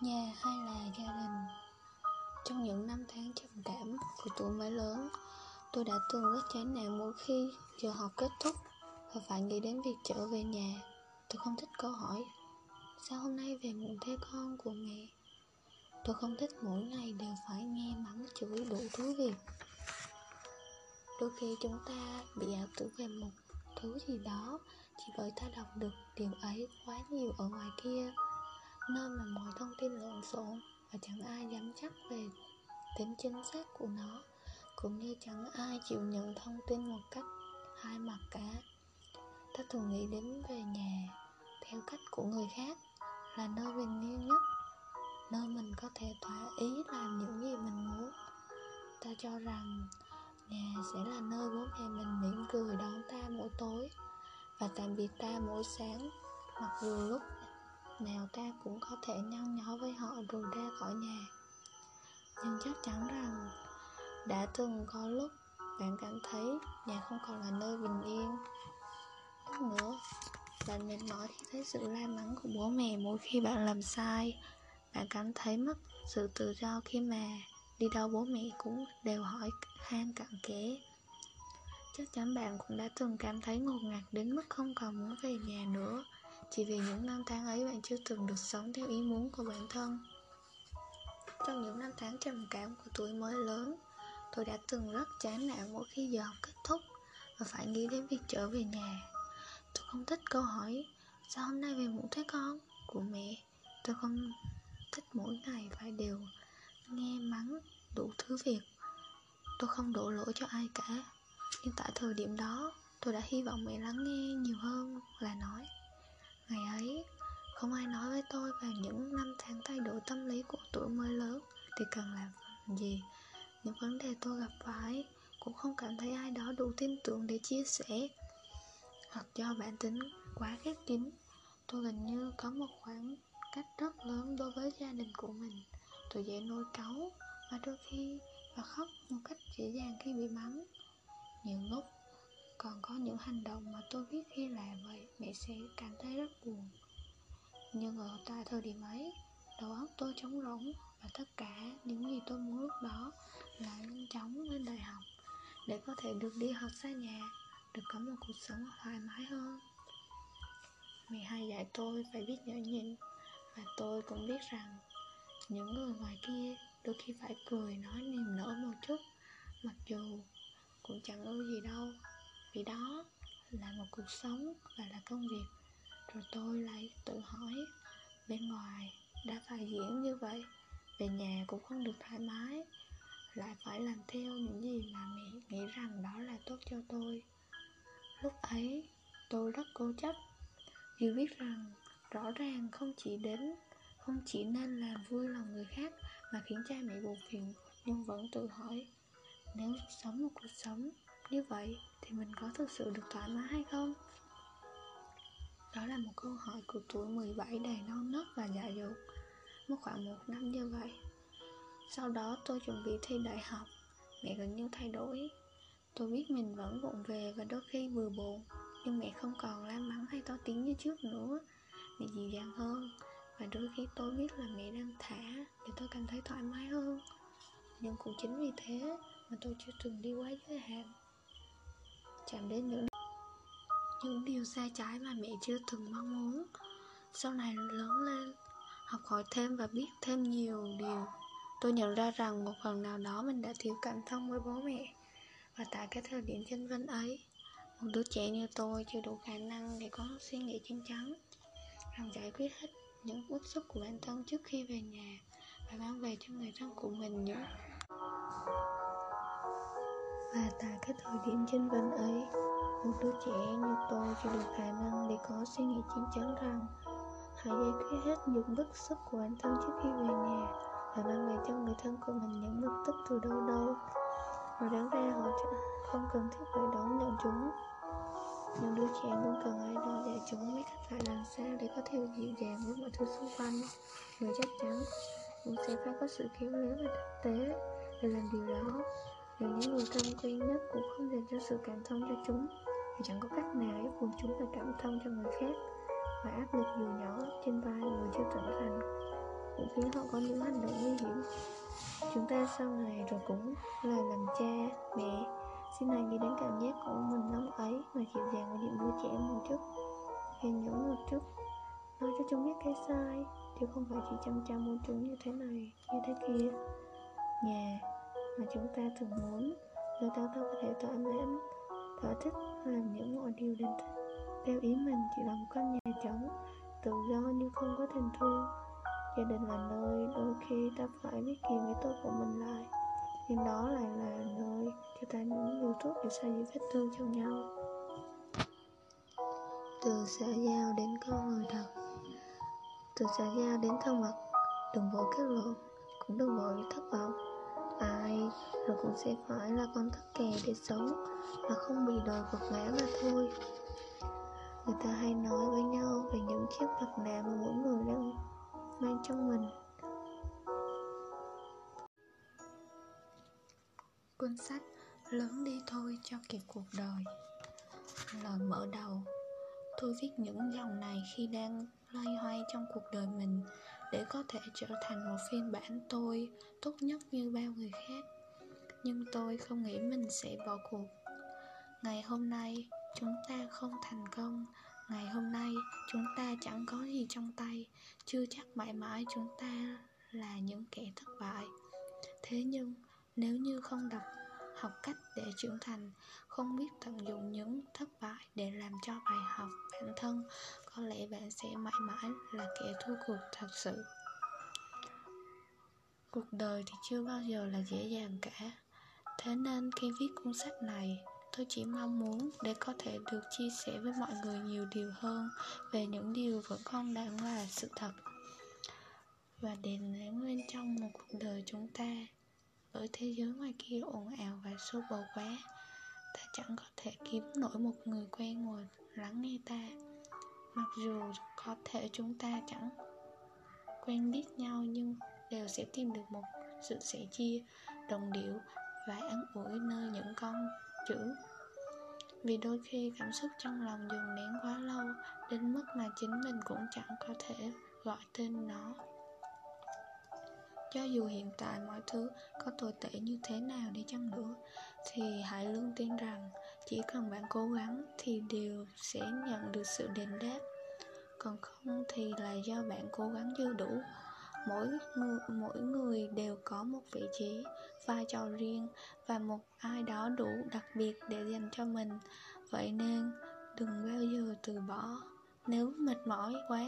nhà hay là gia đình. Trong những năm tháng trầm cảm của tuổi mới lớn, tôi đã từng rất chán nản mỗi khi giờ học kết thúc và phải nghĩ đến việc trở về nhà. Tôi không thích câu hỏi "Sao hôm nay về muộn thế con?" của mẹ. Tôi không thích mỗi ngày đều phải nghe mắng chửi đủ thứ việc. Đôi khi chúng ta bị ảo tưởng về một thứ gì đó chỉ bởi ta đọc được điều ấy quá nhiều ở ngoài kia, nơi mà mọi thông tin lộn xộn và chẳng ai dám chắc về tính chính xác của nó, cũng như chẳng ai chịu nhận thông tin một cách hai mặt cả. Ta thường nghĩ đến về nhà theo cách của người khác là nơi bình yên nhất, nơi mình có thể thỏa ý làm những gì mình muốn. Ta cho rằng nhà sẽ là nơi bố mẹ mình mỉm cười đón ta mỗi tối và tạm biệt ta mỗi sáng, mặc dù lúc nào ta cũng có thể nhăn nhó với họ rồi ra khỏi nhà. Nhưng chắc chắn rằng đã từng có lúc bạn cảm thấy nhà không còn là nơi bình yên nữa. Bạn mệt mỏi khi thấy sự la mắng của bố mẹ mỗi khi bạn làm sai. Bạn cảm thấy mất sự tự do khi mà đi đâu bố mẹ cũng đều hỏi han cặn kẽ. Chắc chắn bạn cũng đã từng cảm thấy ngột ngạt đến mức không còn muốn về nhà nữa, chỉ vì những năm tháng ấy bạn chưa từng được sống theo ý muốn của bản thân. Trong những năm tháng trầm cảm của tuổi mới lớn, tôi đã từng rất chán nản mỗi khi giờ học kết thúc và phải nghĩ đến việc trở về nhà. Tôi không thích câu hỏi "Sao hôm nay về muộn thế con?" của mẹ. Tôi không thích mỗi ngày phải đều nghe mắng đủ thứ việc. Tôi không đổ lỗi cho ai cả, nhưng tại thời điểm đó tôi đã hy vọng mẹ lắng nghe nhiều hơn là nói. Ngày ấy không ai nói với tôi vào những năm tháng thay đổi tâm lý của tuổi mới lớn thì cần làm gì. Những vấn đề tôi gặp phải cũng không cảm thấy ai đó đủ tin tưởng để chia sẻ. Hoặc do bản tính quá khép kín, tôi gần như có một khoảng cách rất lớn đối với gia đình của mình. Tôi dễ nổi cáu và đôi khi và khóc một cách dễ dàng khi bị mắng. Nhiều lúc còn có những hành động mà tôi biết khi làm vậy mẹ sẽ cảm thấy rất buồn. Nhưng ở tại thời điểm ấy, đầu óc tôi trống rỗng và tất cả những gì tôi muốn lúc đó là nhanh chóng lên đại học để có thể được đi học xa nhà, được có một cuộc sống thoải mái hơn. Mẹ hay dạy tôi phải biết nhẫn nhịn, và tôi cũng biết rằng những người ngoài kia đôi khi phải cười nói niềm nở một chút, mặc dù cũng chẳng ưu gì đâu, vì đó là một cuộc sống và là công việc. Rồi tôi lại tự hỏi, bên ngoài đã phải diễn như vậy, về nhà cũng không được thoải mái, lại phải làm theo những gì mà mẹ nghĩ rằng đó là tốt cho tôi. Lúc ấy tôi rất cố chấp, dù biết rằng rõ ràng không chỉ nên làm vui lòng người khác mà khiến cha mẹ buồn phiền, nhưng vẫn tự hỏi nếu sống một cuộc sống như vậy thì mình có thực sự được thoải mái hay không? Đó là một câu hỏi của tuổi 17 đầy non nớt và dại dột, mất khoảng một năm như vậy. Sau đó tôi chuẩn bị thi đại học, mẹ gần như thay đổi. Tôi biết mình vẫn vụng về và đôi khi bừa bộn, nhưng mẹ không còn la mắng hay to tiếng như trước nữa. Mẹ dịu dàng hơn, và đôi khi tôi biết là mẹ đang thả để tôi cảm thấy thoải mái hơn. Nhưng cũng chính vì thế mà tôi chưa từng đi quá giới hạn, chạm đến những điều sai trái mà mẹ chưa từng mong muốn. Sau này lớn lên, học hỏi thêm và biết thêm nhiều điều, tôi nhận ra rằng một phần nào đó mình đã thiếu cảm thông với bố mẹ. Và tại cái thời điểm chân vân ấy, một đứa trẻ như tôi chưa đủ khả năng để có suy nghĩ chín chắn, rằng giải quyết hết những bức xúc của bản thân trước khi về nhà và mang về cho người thân của mình nữa. Và tại cái thời điểm chân vân ấy, một đứa trẻ như tôi chưa đủ khả năng để có suy nghĩ chín chắn rằng hãy giải quyết hết những bức xúc của bản thân trước khi về nhà và mang về cho người thân của mình những bực tức từ đâu đâu. Và đáng ra họ không cần thiết phải đón nhận chúng. Những đứa trẻ luôn cần ai đó dạy chúng biết cách phải làm sao để có thể dịu dàng với mọi thứ xung quanh. Người chắc chắn cũng sẽ phải có sự khéo léo và thực tế để làm điều đó. Nếu những người thân quen nhất cũng không dành cho sự cảm thông cho chúng thì chẳng có cách nào để buộc chúng phải cảm thông cho người khác, và áp lực dù nhỏ trên vai người chưa trưởng thành khiến họ có những hành động nguy hiểm. Chúng ta sau này rồi cũng là làm cha, mẹ. Xin hãy nghĩ đến cảm giác của mình lúc ấy mà dịu dàng và điểm vui trẻ một chút, hiền nhẫn một chút, nói cho chúng biết cái sai, chứ không phải chỉ chăm chăm muốn chúng như thế này, như thế kia. Nhà mà chúng ta thường muốn, nơi ta có thể thỏa mãn, thỏa thích, làm những mọi điều đến theo ý mình, chỉ là một căn nhà trống, tự do nhưng không có tình thương. Gia đình là nơi đôi khi ta phải biết kiềm với tôi của mình lại, nhưng đó lại là nơi cho ta những liều thuốc để xoa dịu vết thương cho nhau. Từ xã giao đến con người thật, từ xã giao đến thân mật, đừng vội kết luận, cũng đừng vội thất vọng. Ai rồi cũng sẽ phải là con thất kè để sống, và không bị đời vật ngã mà thôi. Người ta hay nói với nhau về những chiếc mặt nạ mà mỗi người đang mang trong mình. Cuốn sách Lớn đi thôi cho kịp cuộc đời. Lời mở đầu. Tôi viết những dòng này khi đang loay hoay trong cuộc đời mình, để có thể trở thành một phiên bản tôi tốt nhất như bao người khác. Nhưng tôi không nghĩ mình sẽ bỏ cuộc. Ngày hôm nay chúng ta không thành công, ngày hôm nay chúng ta chẳng có gì trong tay, chưa chắc mãi mãi chúng ta là những kẻ thất bại. Thế nhưng nếu như không học cách để trưởng thành, không biết tận dụng những thất bại để làm cho bài học bản thân, có lẽ bạn sẽ mãi mãi là kẻ thua cuộc thật sự. Cuộc đời thì chưa bao giờ là dễ dàng cả. Thế nên khi viết cuốn sách này, tôi chỉ mong muốn để có thể được chia sẻ với mọi người nhiều điều hơn về những điều vẫn không đáng là sự thật, và để nén lên trong một cuộc đời chúng ta. Ở thế giới ngoài kia ồn ào và xô bồ quá, ta chẳng có thể kiếm nổi một người quen ngồi lắng nghe ta. Mặc dù có thể chúng ta chẳng quen biết nhau, nhưng đều sẽ tìm được một sự sẻ chia, đồng điệu và an ủi nơi những con chữ. Vì đôi khi cảm xúc trong lòng dồn nén quá lâu, đến mức mà chính mình cũng chẳng có thể gọi tên nó. Cho dù hiện tại mọi thứ có tồi tệ như thế nào đi chăng nữa, thì hãy luôn tin rằng chỉ cần bạn cố gắng thì đều sẽ nhận được sự đền đáp. Còn không thì là do bạn cố gắng chưa đủ. Mỗi người đều có một vị trí, vai trò riêng và một ai đó đủ đặc biệt để dành cho mình. Vậy nên đừng bao giờ từ bỏ. Nếu mệt mỏi quá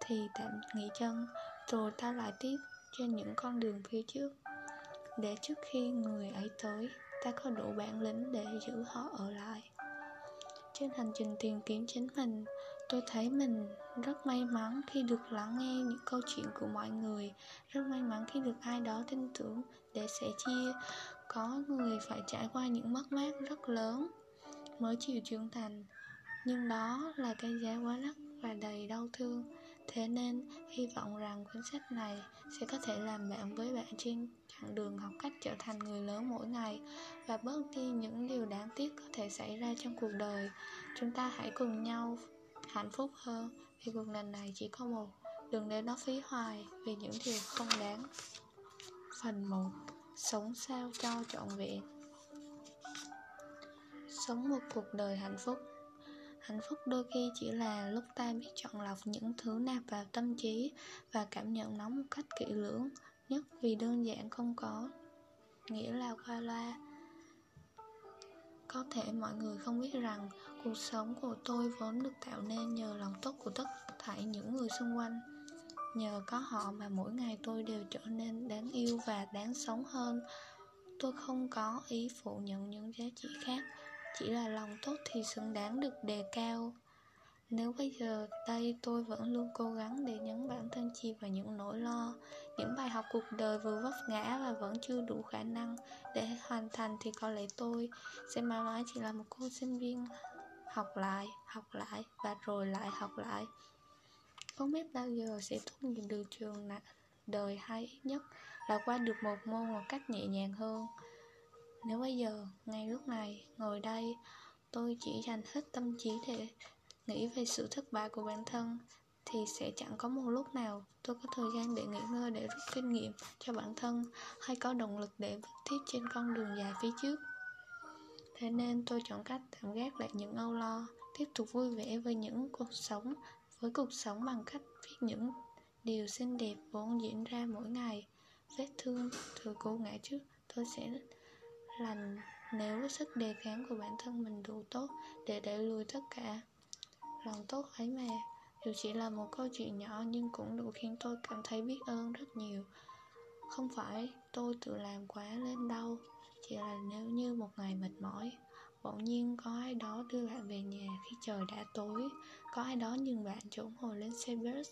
thì tạm nghỉ chân, rồi ta lại tiếp trên những con đường phía trước, để trước khi người ấy tới, ta có đủ bản lĩnh để giữ họ ở lại. Trên hành trình tìm kiếm chính mình, tôi thấy mình rất may mắn khi được lắng nghe những câu chuyện của mọi người, rất may mắn khi được ai đó tin tưởng để sẻ chia. Có người phải trải qua những mất mát rất lớn mới chịu trưởng thành, nhưng đó là cái giá quá đắt và đầy đau thương. Thế nên, hy vọng rằng cuốn sách này sẽ có thể làm bạn với bạn trên chặng đường học cách trở thành người lớn mỗi ngày, và bớt đi những điều đáng tiếc có thể xảy ra trong cuộc đời. Chúng ta hãy cùng nhau hạnh phúc hơn, vì cuộc đời này chỉ có một. Đừng để nó phí hoài vì những điều không đáng. Phần 1. Sống sao cho trọn vẹn. Sống một cuộc đời hạnh phúc. Hạnh phúc đôi khi chỉ là lúc ta biết chọn lọc những thứ nạp vào tâm trí và cảm nhận nó một cách kỹ lưỡng nhất, vì đơn giản không có nghĩa là qua loa. Có thể mọi người không biết rằng cuộc sống của tôi vốn được tạo nên nhờ lòng tốt của tất thảy những người xung quanh. Nhờ có họ mà mỗi ngày tôi đều trở nên đáng yêu và đáng sống hơn. Tôi không có ý phủ nhận những giá trị khác, chỉ là lòng tốt thì xứng đáng được đề cao. Nếu bây giờ đây tôi vẫn luôn cố gắng để nhấn bản thân chìm vào những nỗi lo, những bài học cuộc đời vừa vấp ngã và vẫn chưa đủ khả năng để hoàn thành, thì có lẽ tôi sẽ mãi mãi chỉ là một cô sinh viên học lại và rồi lại học lại. Không biết bao giờ sẽ tốt nghiệp được trường đời, hay ít nhất là qua được một môn một cách nhẹ nhàng hơn. Nếu bây giờ, ngay lúc này, ngồi đây, tôi chỉ dành hết tâm trí để nghĩ về sự thất bại của bản thân, thì sẽ chẳng có một lúc nào tôi có thời gian để nghỉ ngơi, để rút kinh nghiệm cho bản thân hay có động lực để bước tiếp trên con đường dài phía trước. Thế nên tôi chọn cách tạm gác lại những âu lo, tiếp tục vui vẻ với cuộc sống bằng cách viết những điều xinh đẹp vốn diễn ra mỗi ngày. Vết thương từ cú ngã trước tôi sẽ lành nếu sức đề kháng của bản thân mình đủ tốt để đẩy lùi tất cả. Lòng tốt ấy mà, dù chỉ là một câu chuyện nhỏ nhưng cũng đủ khiến tôi cảm thấy biết ơn rất nhiều. Không phải tôi tự làm quá lên đâu, chỉ là nếu như một ngày mệt mỏi, bỗng nhiên có ai đó đưa bạn về nhà khi trời đã tối, có ai đó nhường bạn chỗ ngồi lên xe bus,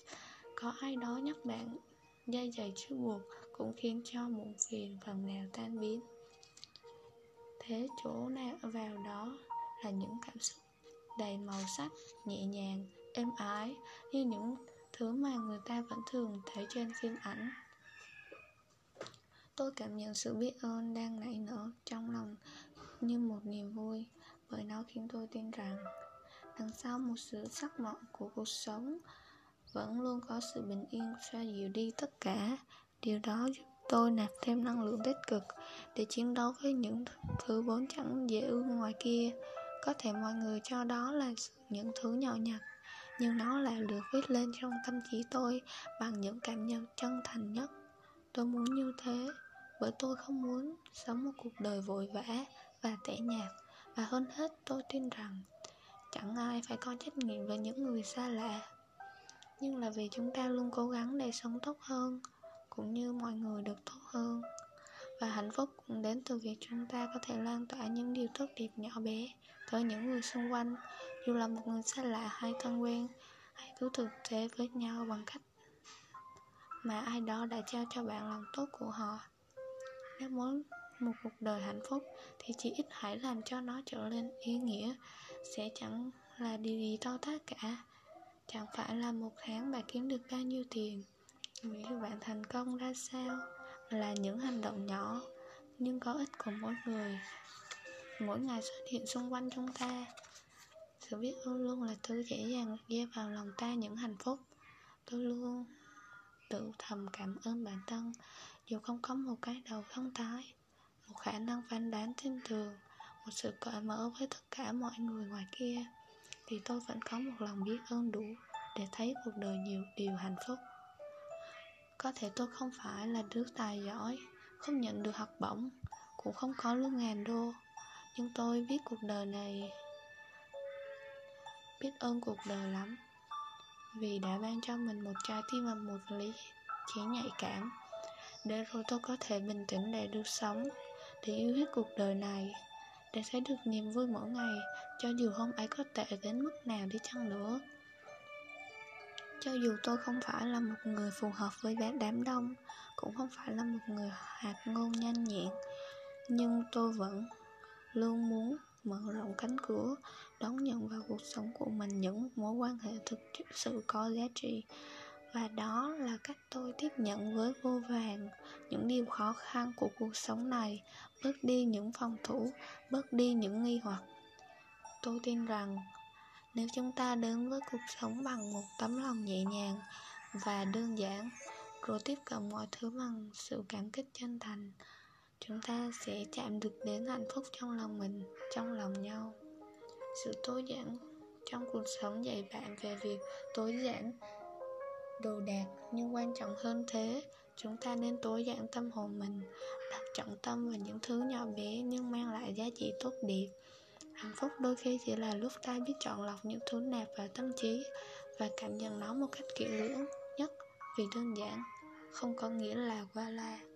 có ai đó nhắc bạn dây giày trước buộc, cũng khiến cho muộn phiền phần nào tan biến. Thế chỗ nào vào đó là những cảm xúc đầy màu sắc, nhẹ nhàng, êm ái, như những thứ mà người ta vẫn thường thấy trên phim ảnh. Tôi cảm nhận sự biết ơn đang nảy nở trong lòng như một niềm vui, bởi nó khiến tôi tin rằng đằng sau một sự sắc mọn của cuộc sống vẫn luôn có sự bình yên xoa dịu đi tất cả. Điều đó giúp tôi nạp thêm năng lượng tích cực để chiến đấu với những thứ vốn chẳng dễ ương ngoài kia. Có thể mọi người cho đó là những thứ nhỏ nhặt, nhưng nó lại được viết lên trong tâm trí tôi bằng những cảm nhận chân thành nhất. Tôi muốn như thế, bởi tôi không muốn sống một cuộc đời vội vã và tẻ nhạt. Và hơn hết, tôi tin rằng chẳng ai phải có trách nhiệm với những người xa lạ, nhưng là vì chúng ta luôn cố gắng để sống tốt hơn, cũng như mọi người được tốt hơn. Và hạnh phúc cũng đến từ việc chúng ta có thể lan tỏa những điều tốt đẹp nhỏ bé tới những người xung quanh, dù là một người xa lạ hay thân quen. Hãy cứ thực tế với nhau bằng cách mà ai đó đã trao cho bạn lòng tốt của họ. Nếu muốn một cuộc đời hạnh phúc thì chỉ ít hãy làm cho nó trở nên ý nghĩa. Sẽ chẳng là điều gì to tát cả, chẳng phải là một tháng bạn kiếm được bao nhiêu tiền, nghĩ bạn thành công ra sao, là những hành động nhỏ nhưng có ích của mỗi người mỗi ngày xuất hiện xung quanh chúng ta. Sự biết ơn luôn là thứ dễ dàng gieo vào lòng ta những hạnh phúc. Tôi luôn tự thầm cảm ơn bản thân, dù không có một cái đầu thông thái, một khả năng phán đoán tin tưởng, một sự cởi mở với tất cả mọi người ngoài kia, thì tôi vẫn có một lòng biết ơn đủ để thấy cuộc đời nhiều điều hạnh phúc. Có thể tôi không phải là đứa tài giỏi, không nhận được học bổng, cũng không có lương $1000, nhưng tôi biết cuộc đời này, biết ơn cuộc đời lắm, vì đã ban cho mình một trái tim và một lý trí nhạy cảm, để rồi tôi có thể bình tĩnh để được sống, để yêu hết cuộc đời này, để thấy được niềm vui mỗi ngày, cho dù hôm ấy có tệ đến mức nào đi chăng nữa. Cho dù tôi không phải là một người phù hợp với đám đông, cũng không phải là một người hoạt ngôn nhanh nhẹn, nhưng tôi vẫn luôn muốn mở rộng cánh cửa, đón nhận vào cuộc sống của mình những mối quan hệ thực sự có giá trị. Và đó là cách tôi tiếp nhận với vô vàn những điều khó khăn của cuộc sống này, bớt đi những phòng thủ, bớt đi những nghi hoặc. Tôi tin rằng nếu chúng ta đến với cuộc sống bằng một tấm lòng nhẹ nhàng và đơn giản, rồi tiếp cận mọi thứ bằng sự cảm kích chân thành, chúng ta sẽ chạm được đến hạnh phúc trong lòng mình, trong lòng nhau. Sự tối giản trong cuộc sống dạy bạn về việc tối giản đồ đạc, nhưng quan trọng hơn thế, chúng ta nên tối giản tâm hồn mình, đặt trọng tâm vào những thứ nhỏ bé nhưng mang lại giá trị tốt đẹp. Hạnh phúc đôi khi chỉ là lúc ta biết chọn lọc những thứ nạp vào tâm trí và cảm nhận nó một cách kỹ lưỡng nhất, vì đơn giản không có nghĩa là qua loa.